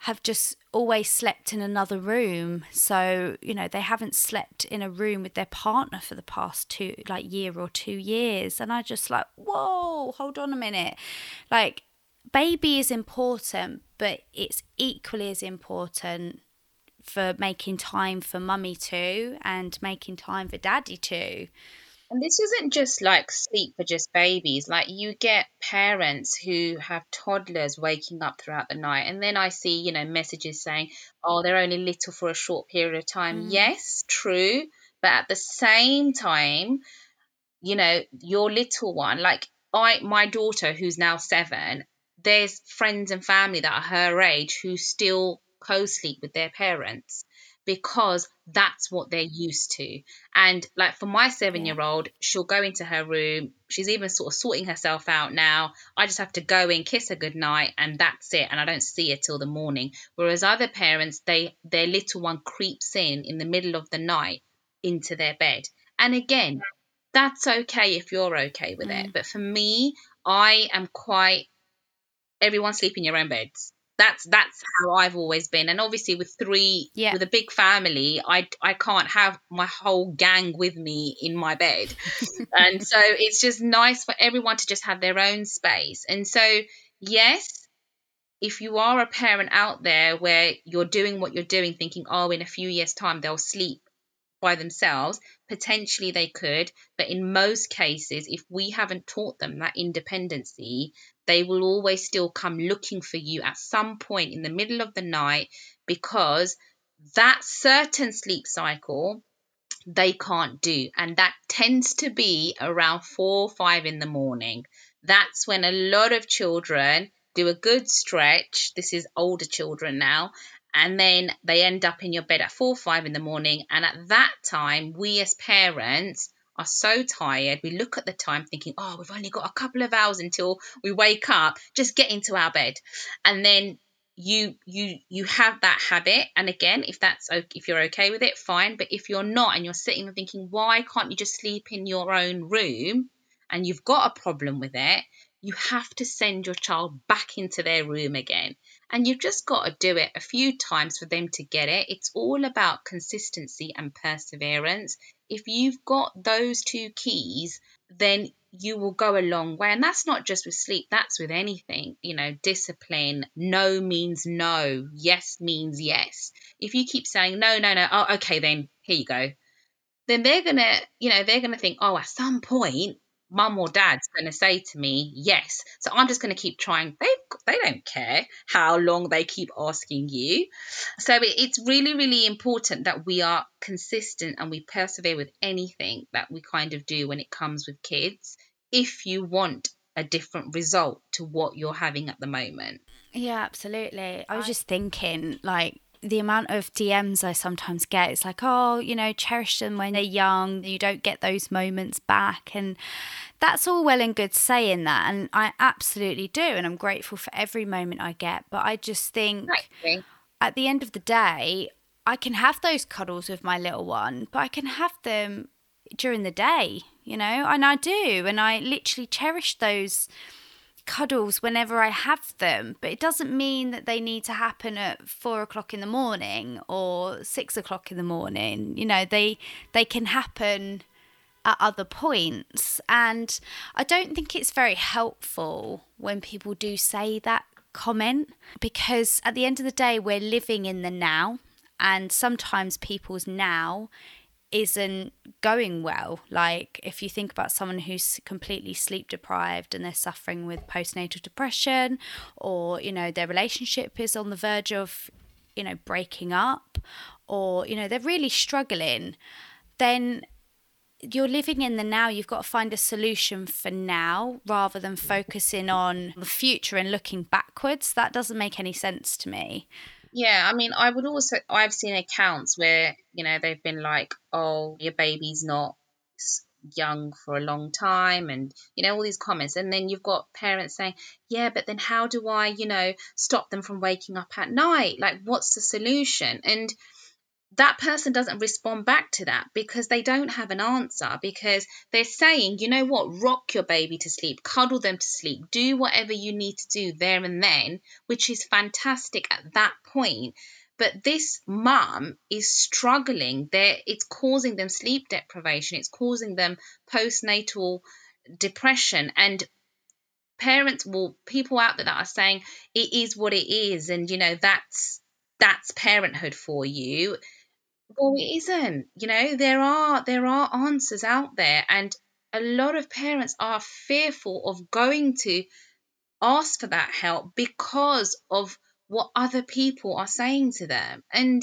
have just always slept in another room, so, you know, they haven't slept in a room with their partner for the past year or two years, and I just like, whoa, hold on a minute. Like, baby is important, but it's equally as important for making time for mummy too, and making time for daddy too. And this isn't just like sleep for just babies. Like, you get parents who have toddlers waking up throughout the night, and then I see, you know, messages saying, oh, they're only little for a short period of time. Yes, true, but at the same time, you know, your little one, like my daughter who's now 7, there's friends and family that are her age who still co-sleep with their parents, because that's what they're used to. And like, for my 7-year-old, she'll go into her room, she's even sort of sorting herself out now. I just have to go in, kiss her goodnight, and that's it, and I don't see her till the morning. Whereas other parents, their little one creeps in the middle of the night into their bed. And again, that's okay if you're okay with it. But for me, I am quite, everyone sleep in your own beds. That's how I've always been. And obviously with with a big family, I can't have my whole gang with me in my bed. And so it's just nice for everyone to just have their own space. And so, yes, if you are a parent out there where you're doing what you're doing, thinking, oh, in a few years' time, they'll sleep by themselves, potentially they could. But in most cases, if we haven't taught them that independency, they will always still come looking for you at some point in the middle of the night, because that certain sleep cycle they can't do. And that tends to be around 4 or 5 in the morning. That's when a lot of children do a good stretch. This is older children now. And then they end up in your bed at 4 or 5 in the morning. And at that time, we as parents are so tired. We look at the time thinking, oh, we've only got a couple of hours until we wake up. Just get into our bed. And then you have that habit. And again, if you're okay with it, fine. But if you're not and you're sitting and thinking, why can't you just sleep in your own room, and you've got a problem with it, you have to send your child back into their room again. And you've just got to do it a few times for them to get it. It's all about consistency and perseverance. If you've got those two keys, then you will go a long way. And that's not just with sleep, that's with anything. You know, discipline, no means no, yes means yes. If you keep saying, no, oh, okay, then here you go. Then they're going to think, oh, at some point, mum or dad's going to say to me, yes. So I'm just going to keep trying. They don't care how long they keep asking you. So it's really, really important that we are consistent and we persevere with anything that we kind of do when it comes with kids, if you want a different result to what you're having at the moment. Yeah, absolutely. I was just thinking, like, the amount of DMs I sometimes get, it's like, oh, you know, cherish them when they're young, you don't get those moments back. And that's all well and good saying that, and I absolutely do, and I'm grateful for every moment I get. But I just think at the end of the day, I can have those cuddles with my little one, but I can have them during the day, you know, and I do, and I literally cherish those cuddles whenever I have them. But it doesn't mean that they need to happen at 4 o'clock in the morning or 6 o'clock in the morning. You know, they can happen at other points. And I don't think it's very helpful when people do say that comment, because at the end of the day, we're living in the now, and sometimes people's now isn't going well. Like, if you think about someone who's completely sleep deprived and they're suffering with postnatal depression, or, you know, their relationship is on the verge of, you know, breaking up, or, you know, they're really struggling, then you're living in the now. You've got to find a solution for now rather than focusing on the future and looking backwards. That doesn't make any sense to me. Yeah, I mean, I've seen accounts where, you know, they've been like, oh, your baby's not young for a long time, and, you know, all these comments. And then you've got parents saying, yeah, but then how do I, you know, stop them from waking up at night? Like, what's the solution? And that person doesn't respond back to that because they don't have an answer, because they're saying, you know what, rock your baby to sleep, cuddle them to sleep, do whatever you need to do there and then, which is fantastic at that point. But this mum is struggling there. It's causing them sleep deprivation. It's causing them postnatal depression. And parents will, people out there that are saying it is what it is, and, you know, that's parenthood for you. Well, it isn't. You know, there are answers out there, and a lot of parents are fearful of going to ask for that help because of what other people are saying to them. And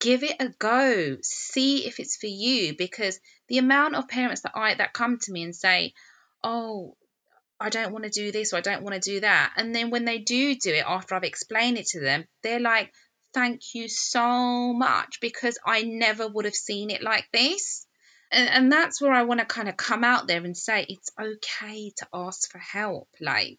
give it a go. See if it's for you, because the amount of parents that come to me and say, oh, I don't want to do this, or I don't want to do that. And then when they do it, after I've explained it to them, they're like, thank you so much, because I never would have seen it like this. And that's where I want to kind of come out there and say, it's okay to ask for help. Like,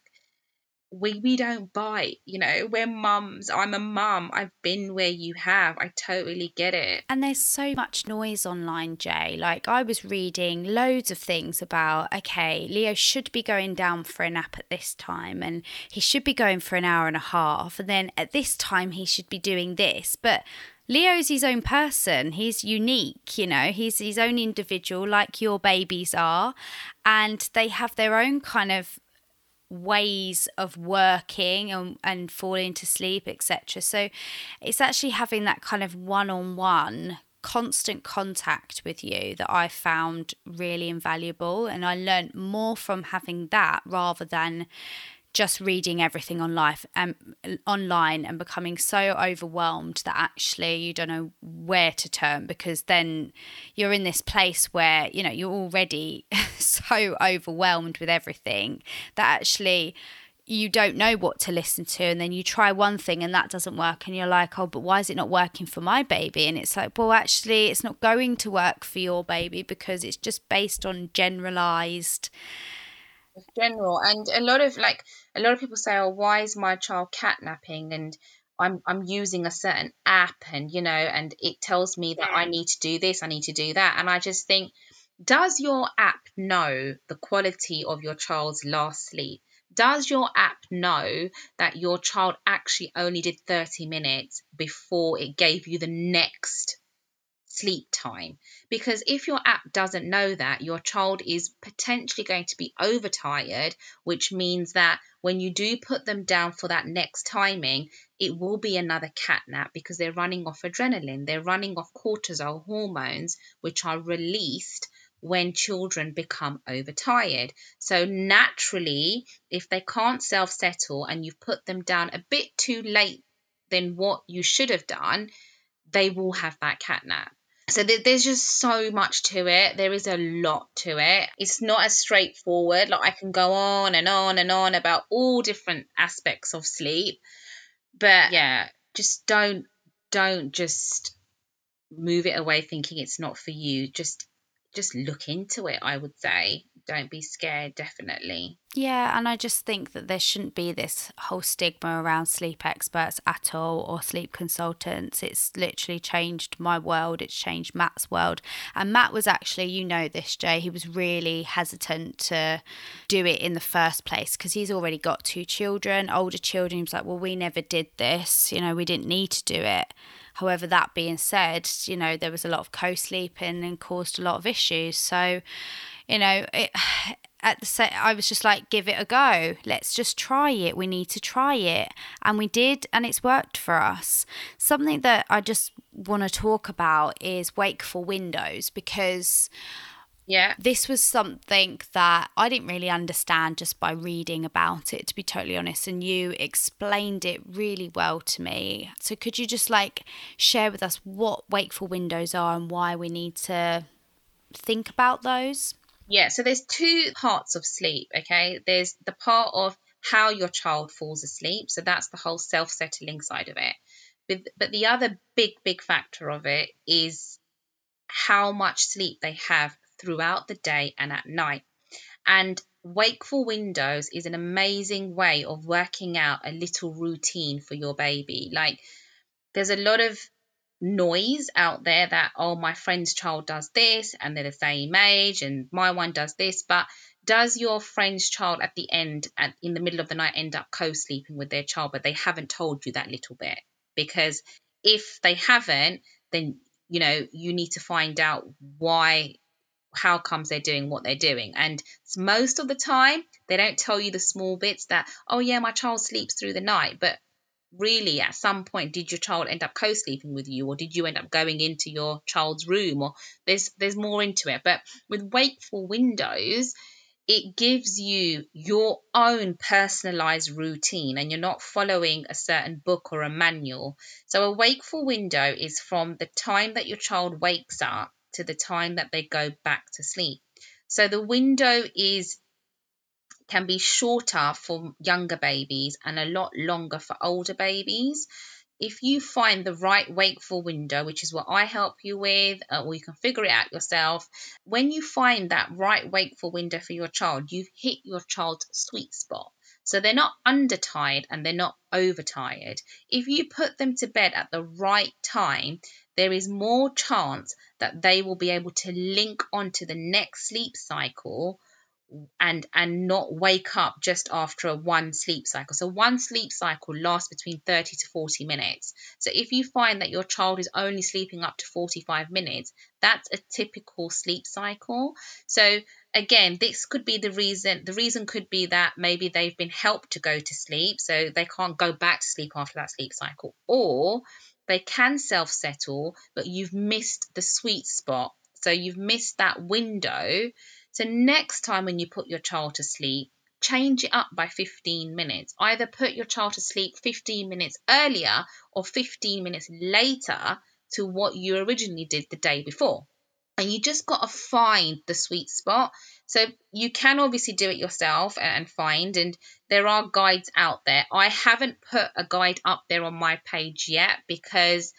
we don't bite, you know, we're mums. I'm a mum. I've been where you have. I totally get it. And there's so much noise online, Jay. Like, I was reading loads of things about, okay, Leo should be going down for a nap at this time, and he should be going for an hour and a half, and then at this time he should be doing this. But Leo's his own person. He's unique, you know, he's his own individual, like your babies are, and they have their own kind of ways of working and falling to sleep, etc. So it's actually having that kind of one-on-one constant contact with you that I found really invaluable, and I learned more from having that rather than just reading everything on life and online and becoming so overwhelmed that actually you don't know where to turn, because then you're in this place where, you know, you're already so overwhelmed with everything that actually you don't know what to listen to. And then you try one thing and that doesn't work, and you're like, oh, but why is it not working for my baby? And it's like, well, actually it's not going to work for your baby because it's just based on general. And a lot of people say, oh, why is my child catnapping? And I'm using a certain app, and you know, and it tells me that I need to do this, I need to do that. And I just think, does your app know the quality of your child's last sleep? Does your app know that your child actually only did 30 minutes before it gave you the next sleep time? Because if your app doesn't know that, your child is potentially going to be overtired, which means that when you do put them down for that next timing, it will be another cat nap, because they're running off adrenaline, they're running off cortisol hormones, which are released when children become overtired. So naturally, if they can't self-settle and you've put them down a bit too late than what you should have done, they will have that cat nap. So there's just so much to it. There is a lot to it. It's not as straightforward. Like, I can go on and on and on about all different aspects of sleep. But yeah, just don't just move it away thinking it's not for you. Just look into it, I would say. Don't be scared, definitely. Yeah, and I just think that there shouldn't be this whole stigma around sleep experts at all, or sleep consultants. It's literally changed my world. It's changed Matt's world. And Matt was actually, you know this, Jay, he was really hesitant to do it in the first place because he's already got two children, older children. He was like, well, we never did this. You know, we didn't need to do it. However, that being said, you know, there was a lot of co-sleeping and caused a lot of issues. So, you know, I was just like, give it a go. Let's just try it. We need to try it. And we did, and it's worked for us. Something that I just want to talk about is wakeful windows, because yeah, this was something that I didn't really understand just by reading about it, to be totally honest. And you explained it really well to me. So could you just like share with us what wakeful windows are and why we need to think about those? Yeah, so there's two parts of sleep, okay? There's the part of how your child falls asleep. So that's the whole self-settling side of it. But the other big, big factor of it is how much sleep they have throughout the day and at night. And wakeful windows is an amazing way of working out a little routine for your baby. Like, there's a lot of noise out there that, oh, my friend's child does this and they're the same age and my one does this. But does your friend's child at the end, in the middle of the night, end up co-sleeping with their child, but they haven't told you that little bit? Because if they haven't, then, you know, you need to find out why, how comes they're doing what they're doing. And most of the time they don't tell you the small bits that, oh yeah, my child sleeps through the night. But really, at some point, did your child end up co-sleeping with you, or did you end up going into your child's room? Or there's more into it. But with wakeful windows, it gives you your own personalized routine, and you're not following a certain book or a manual. So a wakeful window is from the time that your child wakes up to the time that they go back to sleep. So the window can be shorter for younger babies and a lot longer for older babies. If you find the right wakeful window, which is what I help you with, or you can figure it out yourself, when you find that right wakeful window for your child, you hit your child's sweet spot. So they're not undertired and they're not overtired. If you put them to bed at the right time, there is more chance that they will be able to link onto the next sleep cycle and not wake up just after one sleep cycle. So one sleep cycle lasts between 30 to 40 minutes. So if you find that your child is only sleeping up to 45 minutes, that's a typical sleep cycle. So again, this could be the reason. The reason could be that maybe they've been helped to go to sleep, so they can't go back to sleep after that sleep cycle, or they can self-settle, but you've missed the sweet spot. So you've missed that window. So next time when you put your child to sleep, change it up by 15 minutes. Either put your child to sleep 15 minutes earlier or 15 minutes later to what you originally did the day before. And you just got to find the sweet spot. So you can obviously do it yourself and find, and there are guides out there. I haven't put a guide up there on my page yet because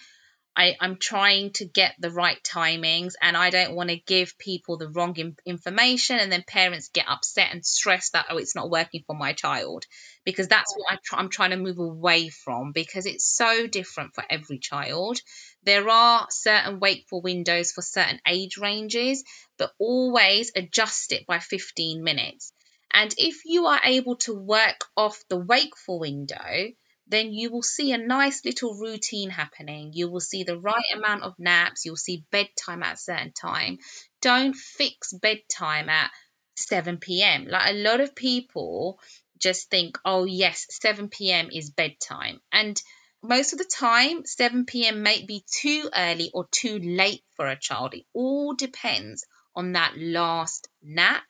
I'm trying to get the right timings, and I don't want to give people the wrong information and then parents get upset and stressed that, oh, it's not working for my child, because that's what I'm trying to move away from, because it's so different for every child. There are certain wakeful windows for certain age ranges, but always adjust it by 15 minutes. And if you are able to work off the wakeful window, then you will see a nice little routine happening. You will see the right amount of naps. You'll see bedtime at a certain time. Don't fix bedtime at 7 p.m. Like, a lot of people just think, oh, yes, 7 p.m. is bedtime. And most of the time, 7 p.m. may be too early or too late for a child. It all depends on that last nap,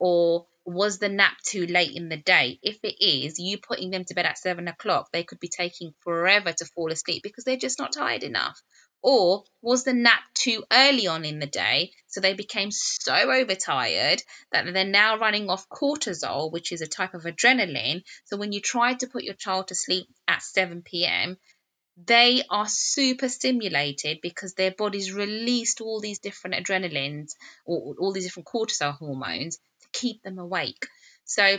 or was the nap too late in the day? If it is, you putting them to bed at 7 o'clock, they could be taking forever to fall asleep because they're just not tired enough. Or was the nap too early on in the day, so they became so overtired that they're now running off cortisol, which is a type of adrenaline. So when you try to put your child to sleep at 7 p.m., they are super stimulated because their body's released all these different adrenalines or all these different cortisol hormones to keep them awake. So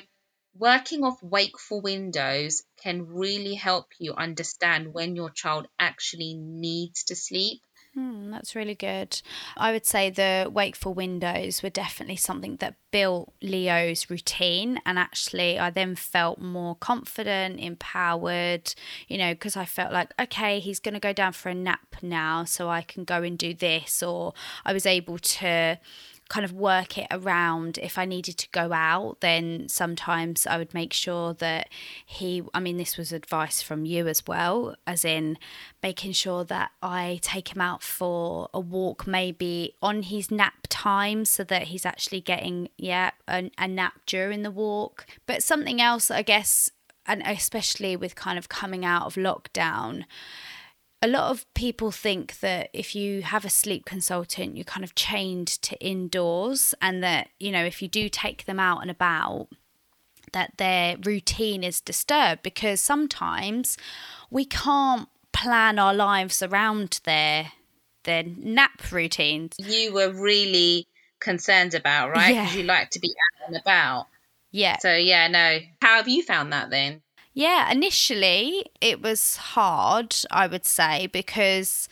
working off wakeful windows can really help you understand when your child actually needs to sleep. That's really good. I would say the wakeful windows were definitely something that built Leo's routine, and actually I then felt more confident, empowered, you know, because I felt like, okay, he's going to go down for a nap now, so I can go and do this, or I was able to kind of work it around. If I needed to go out, then sometimes I would make sure that this was advice from you as well, as in making sure that I take him out for a walk maybe on his nap time, so that he's actually getting a nap during the walk. But something else, I guess, and especially with kind of coming out of lockdown, a lot of people think that if you have a sleep consultant, you're kind of chained to indoors, and that, you know, if you do take them out and about, that their routine is disturbed, because sometimes we can't plan our lives around their nap routines. You were really concerned about, right? Because you like to be out and about. Yeah. So, yeah, no. How have you found that then? Yeah, initially it was hard, I would say, because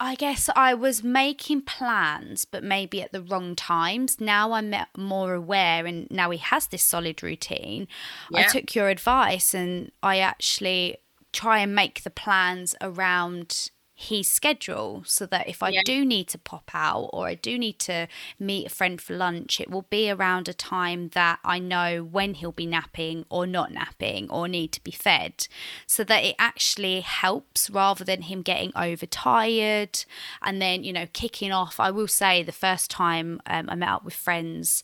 I guess I was making plans, but maybe at the wrong times. Now I'm more aware, and now he has this solid routine. Yeah. I took your advice and I actually try and make the plans around his schedule, so that if I do need to pop out, or I do need to meet a friend for lunch, it will be around a time that I know when he'll be napping or not napping or need to be fed, so that it actually helps rather than him getting overtired and then, you know, kicking off. I will say the first time I met up with friends,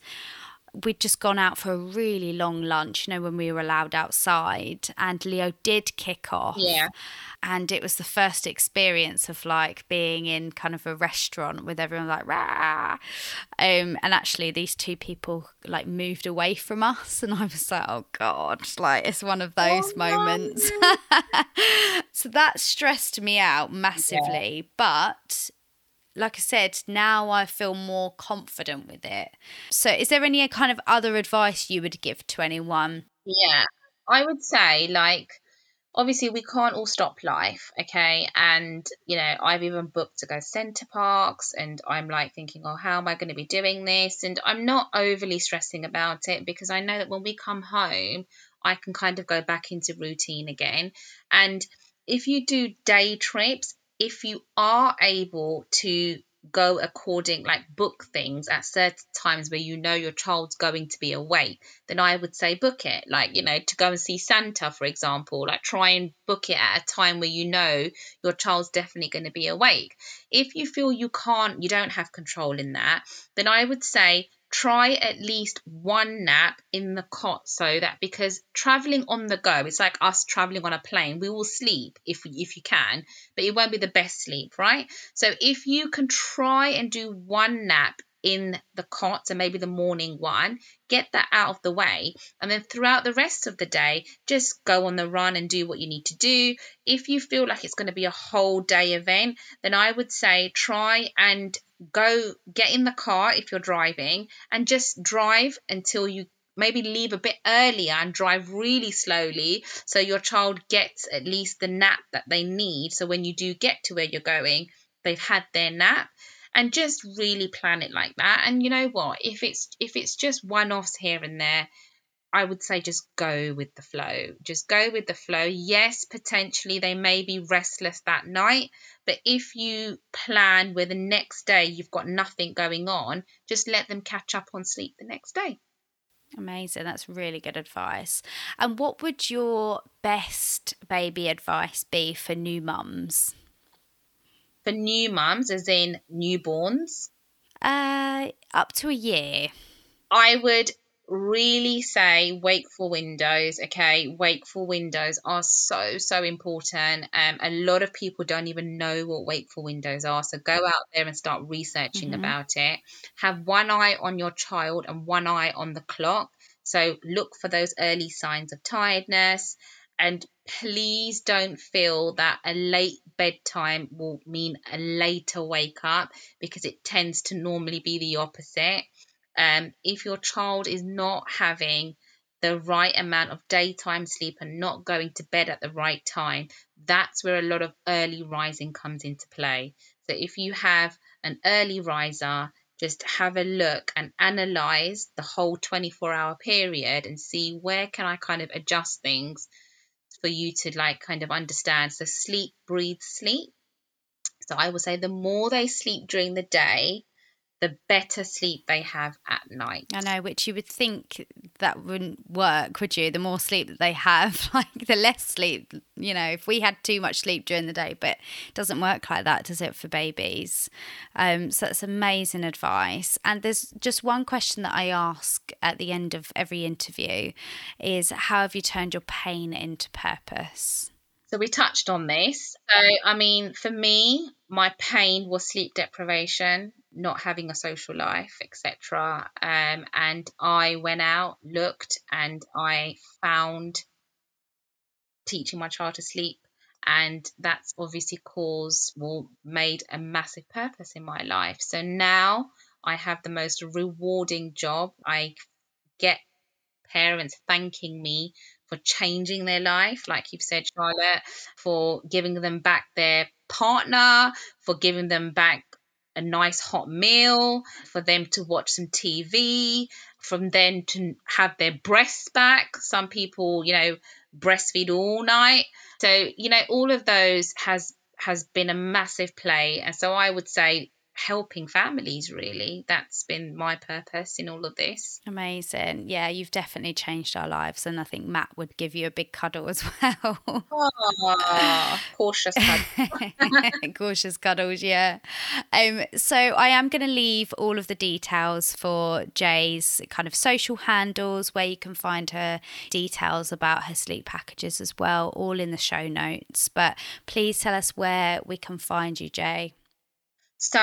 we'd just gone out for a really long lunch, you know, when we were allowed outside, and Leo did kick off. Yeah. And it was the first experience of like being in kind of a restaurant with everyone like, rah. And actually these two people like moved away from us, and I was like, oh God, like it's one of those moments. So that stressed me out massively. Yeah. But like I said, now I feel more confident with it. So is there any kind of other advice you would give to anyone? Yeah, I would say, like, obviously we can't all stop life, okay? And, you know, I've even booked to go Center Parcs, and I'm like thinking, oh, how am I going to be doing this? And I'm not overly stressing about it because I know that when we come home, I can kind of go back into routine again. And if you do day trips, if you are able to go according, like book things at certain times where you know your child's going to be awake, then I would say book it. Like, you know, to go and see Santa, for example, like try and book it at a time where you know your child's definitely going to be awake. If you feel you can't, you don't have control in that, then I would say try at least one nap in the cot, so that, because traveling on the go, it's like us traveling on a plane. We will sleep if you can, but it won't be the best sleep, right? So if you can try and do one nap in the cot, so maybe the morning one, get that out of the way, and then throughout the rest of the day just go on the run and do what you need to do. If you feel like it's going to be a whole day event, then I would say try and go get in the car if you're driving and just drive until you maybe leave a bit earlier and drive really slowly, so your child gets at least the nap that they need, so when you do get to where you're going, they've had their nap. And just really plan it like that. And you know what, if it's just one-offs here and there, I would say just go with the flow. Yes, potentially they may be restless that night, but if you plan where the next day you've got nothing going on, just let them catch up on sleep the next day. Amazing. That's really good advice. And what would your best baby advice be for new mums? For new mums, as in newborns? Up to a year. I would really say wakeful windows, okay? Wakeful windows are so, so important. A lot of people don't even know what wakeful windows are, so go out there and start researching about it. Have one eye on your child and one eye on the clock, so look for those early signs of tiredness. And please don't feel that a late bedtime will mean a later wake up, because it tends to normally be the opposite. If your child is not having the right amount of daytime sleep and not going to bed at the right time, that's where a lot of early rising comes into play. So if you have an early riser, just have a look and analyse the whole 24-hour period and see where can I kind of adjust things for you to like kind of understand. So sleep breeds sleep. So I would say the more they sleep during the day, the better sleep they have at night. I know, which you would think that wouldn't work, would you? The more sleep that they have, like the less sleep, you know, if we had too much sleep during the day, but it doesn't work like that, does it, for babies? So that's amazing advice. And there's just one question that I ask at the end of every interview is, how have you turned your pain into purpose? So we touched on this. So, I mean, for me, my pain was sleep deprivation, not having a social life, etc. And I went out, looked, and I found teaching my child to sleep. And that's obviously made a massive purpose in my life. So now I have the most rewarding job. I get parents thanking me for changing their life, like you've said, Charlotte, for giving them back their partner, for giving them back a nice hot meal, for them to watch some TV, from them to have their breasts back. Some people, you know, breastfeed all night. So, you know, all of those has been a massive play. And so I would say helping families, really, that's been my purpose in all of this. Amazing. Yeah, you've definitely changed our lives, and I think Matt would give you a big cuddle as well. Oh, cautious cuddles. Cautious cuddles, yeah. So I am going to leave all of the details for Jay's kind of social handles, where you can find her details about her sleep packages as well, all in the show notes. But please tell us where we can find you, Jay. So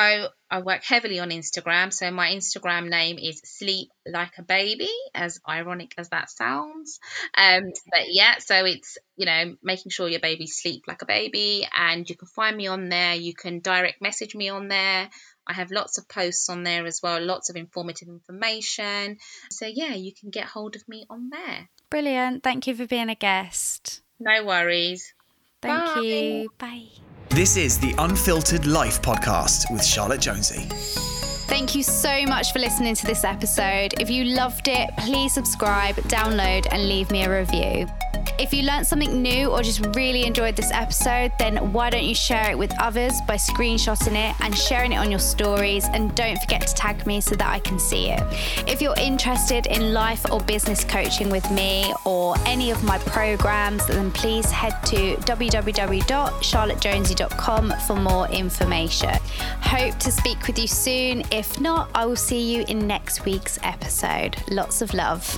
I work heavily on Instagram. So my Instagram name is Sleep Like a Baby, as ironic as that sounds. But yeah, so it's, you know, making sure your baby sleep like a baby, and you can find me on there. You can direct message me on there. I have lots of posts on there as well, lots of informative information. So yeah, you can get hold of me on there. brilliant. Thank you for being a guest. No worries. Thank you. Bye. This is the Unfiltered Life podcast with Charlotte Jonesy. Thank you so much for listening to this episode. If you loved it, please subscribe, download, and leave me a review. If you learned something new or just really enjoyed this episode, then why don't you share it with others by screenshotting it and sharing it on your stories, and don't forget to tag me so that I can see it. If you're interested in life or business coaching with me or any of my programs, then please head to www.charlottejonesy.com for more information. Hope to speak with you soon. If not, I will see you in next week's episode. Lots of love.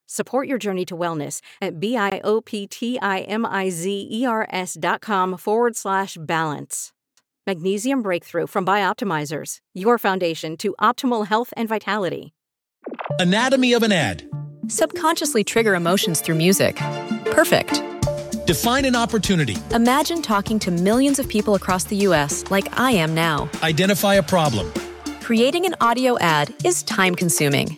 Support your journey to wellness at bioptimizers.com/balance. Magnesium Breakthrough from Bioptimizers, your foundation to optimal health and vitality. Anatomy of an ad. Subconsciously trigger emotions through music. Perfect. Define an opportunity. Imagine talking to millions of people across the U.S. like I am now. Identify a problem. Creating an audio ad is time-consuming.